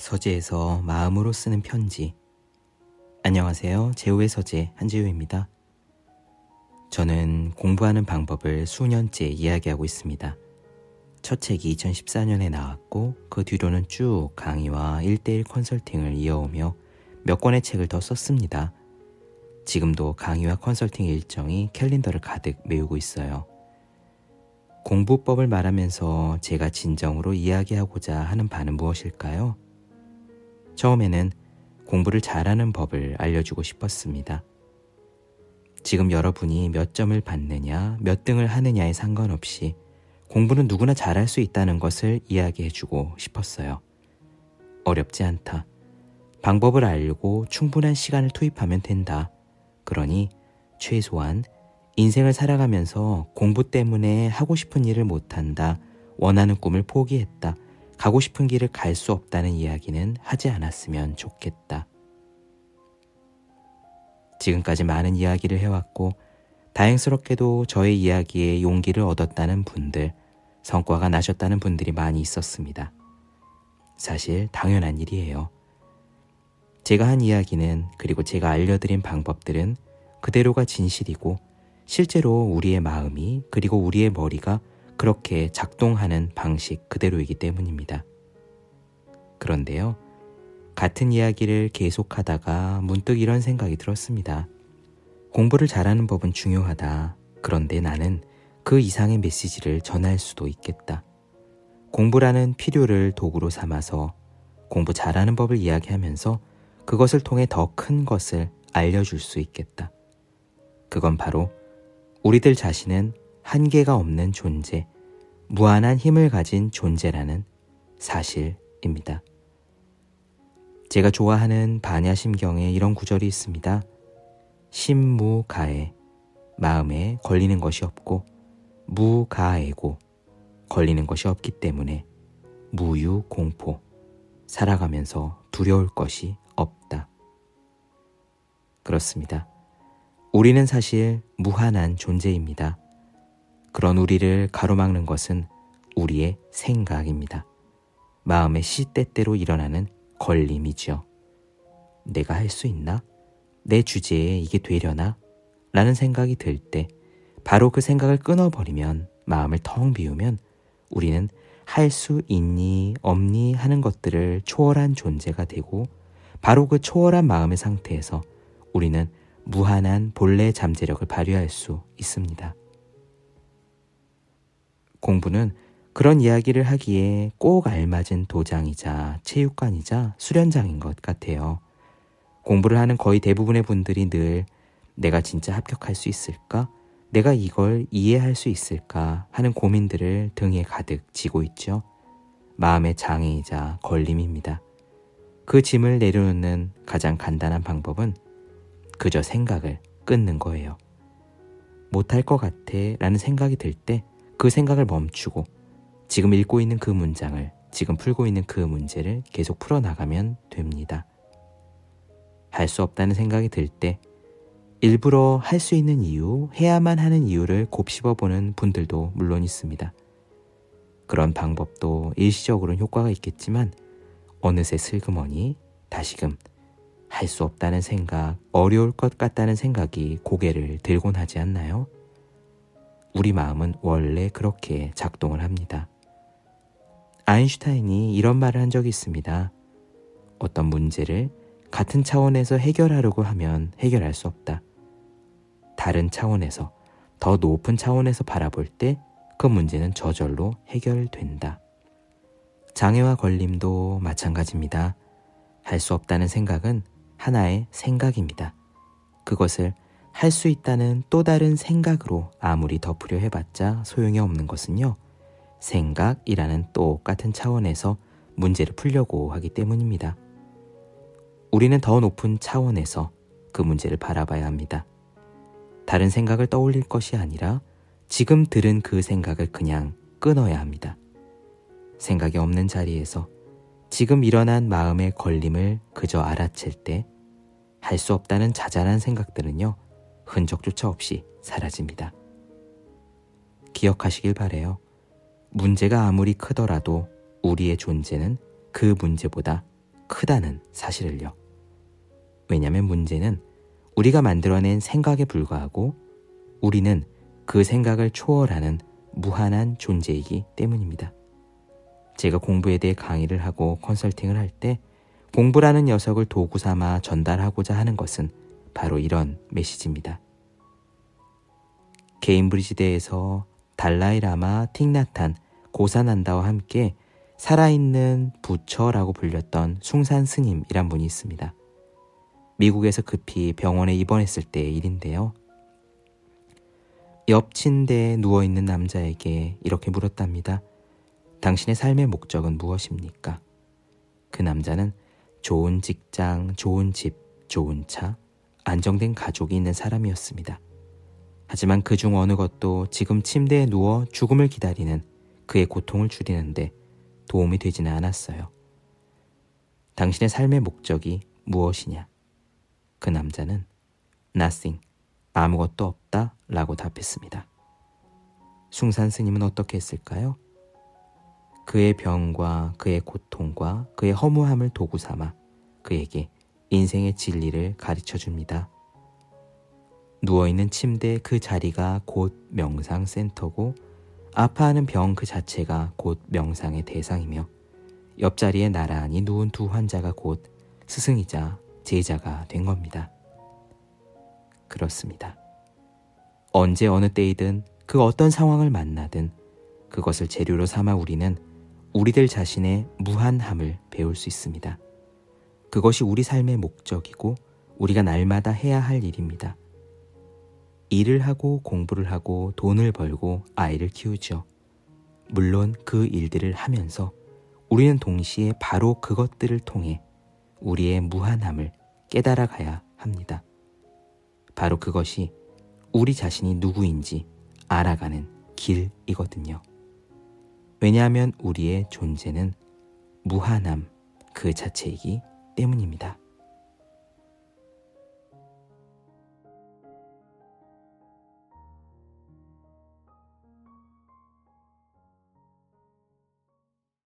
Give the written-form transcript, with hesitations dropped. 서재에서 마음으로 쓰는 편지. 안녕하세요. 재우의 서재 한재우입니다. 저는 공부하는 방법을 수년째 이야기하고 있습니다. 첫 책이 2014년에 나왔고 그 뒤로는 쭉 강의와 1:1 컨설팅을 이어오며 몇 권의 책을 더 썼습니다. 지금도 강의와 컨설팅 일정이 캘린더를 가득 메우고 있어요. 공부법을 말하면서 제가 진정으로 이야기하고자 하는 바는 무엇일까요? 처음에는 공부를 잘하는 법을 알려주고 싶었습니다. 지금 여러분이 몇 점을 받느냐, 몇 등을 하느냐에 상관없이 공부는 누구나 잘할 수 있다는 것을 이야기해주고 싶었어요. 어렵지 않다. 방법을 알고 충분한 시간을 투입하면 된다. 그러니 최소한 인생을 살아가면서 공부 때문에 하고 싶은 일을 못한다, 원하는 꿈을 포기했다, 가고 싶은 길을 갈 수 없다는 이야기는 하지 않았으면 좋겠다. 지금까지 많은 이야기를 해왔고 다행스럽게도 저의 이야기에 용기를 얻었다는 분들, 성과가 나셨다는 분들이 많이 있었습니다. 사실 당연한 일이에요. 제가 한 이야기는, 그리고 제가 알려드린 방법들은 그대로가 진실이고 실제로 우리의 마음이, 그리고 우리의 머리가 그렇게 작동하는 방식 그대로이기 때문입니다. 그런데요, 같은 이야기를 계속하다가 문득 이런 생각이 들었습니다. 공부를 잘하는 법은 중요하다. 그런데 나는 그 이상의 메시지를 전할 수도 있겠다. 공부라는 필요를 도구로 삼아서 공부 잘하는 법을 이야기하면서 그것을 통해 더 큰 것을 알려줄 수 있겠다. 그건 바로 우리들 자신은 한계가 없는 존재, 무한한 힘을 가진 존재라는 사실입니다. 제가 좋아하는 반야심경에 이런 구절이 있습니다. 심무가애, 마음에 걸리는 것이 없고, 무가애고, 걸리는 것이 없기 때문에 무유공포, 살아가면서 두려울 것이 없다. 그렇습니다. 우리는 사실 무한한 존재입니다. 그런 우리를 가로막는 것은 우리의 생각입니다. 마음의 시때때로 일어나는 걸림이죠. 내가 할 수 있나? 내 주제에 이게 되려나? 라는 생각이 들 때 바로 그 생각을 끊어버리면, 마음을 텅 비우면 우리는 할 수 있니, 없니 하는 것들을 초월한 존재가 되고, 바로 그 초월한 마음의 상태에서 우리는 무한한 본래의 잠재력을 발휘할 수 있습니다. 공부는 그런 이야기를 하기에 꼭 알맞은 도장이자 체육관이자 수련장인 것 같아요. 공부를 하는 거의 대부분의 분들이 늘 내가 진짜 합격할 수 있을까? 내가 이걸 이해할 수 있을까? 하는 고민들을 등에 가득 지고 있죠. 마음의 장애이자 걸림입니다. 그 짐을 내려놓는 가장 간단한 방법은 그저 생각을 끊는 거예요. 못할 것 같아 라는 생각이 들 때 그 생각을 멈추고, 지금 읽고 있는 그 문장을, 지금 풀고 있는 그 문제를 계속 풀어나가면 됩니다. 할 수 없다는 생각이 들 때 일부러 할 수 있는 이유, 해야만 하는 이유를 곱씹어보는 분들도 물론 있습니다. 그런 방법도 일시적으로는 효과가 있겠지만 어느새 슬그머니 다시금 할 수 없다는 생각, 어려울 것 같다는 생각이 고개를 들곤 하지 않나요? 우리 마음은 원래 그렇게 작동을 합니다. 아인슈타인이 이런 말을 한 적이 있습니다. 어떤 문제를 같은 차원에서 해결하려고 하면 해결할 수 없다. 다른 차원에서, 더 높은 차원에서 바라볼 때 그 문제는 저절로 해결된다. 장애와 걸림도 마찬가지입니다. 할 수 없다는 생각은 하나의 생각입니다. 그것을 할 수 있다는 또 다른 생각으로 아무리 덮으려 해봤자 소용이 없는 것은요, 생각이라는 똑같은 차원에서 문제를 풀려고 하기 때문입니다. 우리는 더 높은 차원에서 그 문제를 바라봐야 합니다. 다른 생각을 떠올릴 것이 아니라 지금 들은 그 생각을 그냥 끊어야 합니다. 생각이 없는 자리에서 지금 일어난 마음의 걸림을 그저 알아챌 때 할 수 없다는 자잘한 생각들은요, 흔적조차 없이 사라집니다. 기억하시길 바래요. 문제가 아무리 크더라도 우리의 존재는 그 문제보다 크다는 사실을요. 왜냐하면 문제는 우리가 만들어낸 생각에 불과하고 우리는 그 생각을 초월하는 무한한 존재이기 때문입니다. 제가 공부에 대해 강의를 하고 컨설팅을 할 때 공부라는 녀석을 도구 삼아 전달하고자 하는 것은 바로 이런 메시지입니다. 케임브리지대에서 달라이라마 틱나탄 고사난다와 함께 살아있는 부처라고 불렸던 숭산 스님이란 분이 있습니다. 미국에서 급히 병원에 입원했을 때의 일인데요. 옆 침대에 누워있는 남자에게 이렇게 물었답니다. 당신의 삶의 목적은 무엇입니까? 그 남자는 좋은 직장, 좋은 집, 좋은 차, 안정된 가족이 있는 사람이었습니다. 하지만 그중 어느 것도 지금 침대에 누워 죽음을 기다리는 그의 고통을 줄이는데 도움이 되지는 않았어요. 당신의 삶의 목적이 무엇이냐? 그 남자는 nothing, 아무것도 없다 라고 답했습니다. 숭산 스님은 어떻게 했을까요? 그의 병과 그의 고통과 그의 허무함을 도구 삼아 그에게 인생의 진리를 가르쳐줍니다. 누워있는 침대 그 자리가 곧 명상센터고 아파하는 병 그 자체가 곧 명상의 대상이며 옆자리에 나란히 누운 두 환자가 곧 스승이자 제자가 된 겁니다. 그렇습니다. 언제 어느 때이든 그 어떤 상황을 만나든 그것을 재료로 삼아 우리는 우리들 자신의 무한함을 배울 수 있습니다. 그것이 우리 삶의 목적이고 우리가 날마다 해야 할 일입니다. 일을 하고 공부를 하고 돈을 벌고 아이를 키우죠. 물론 그 일들을 하면서 우리는 동시에 바로 그것들을 통해 우리의 무한함을 깨달아가야 합니다. 바로 그것이 우리 자신이 누구인지 알아가는 길이거든요. 왜냐하면 우리의 존재는 무한함 그 자체이기 때문입니다.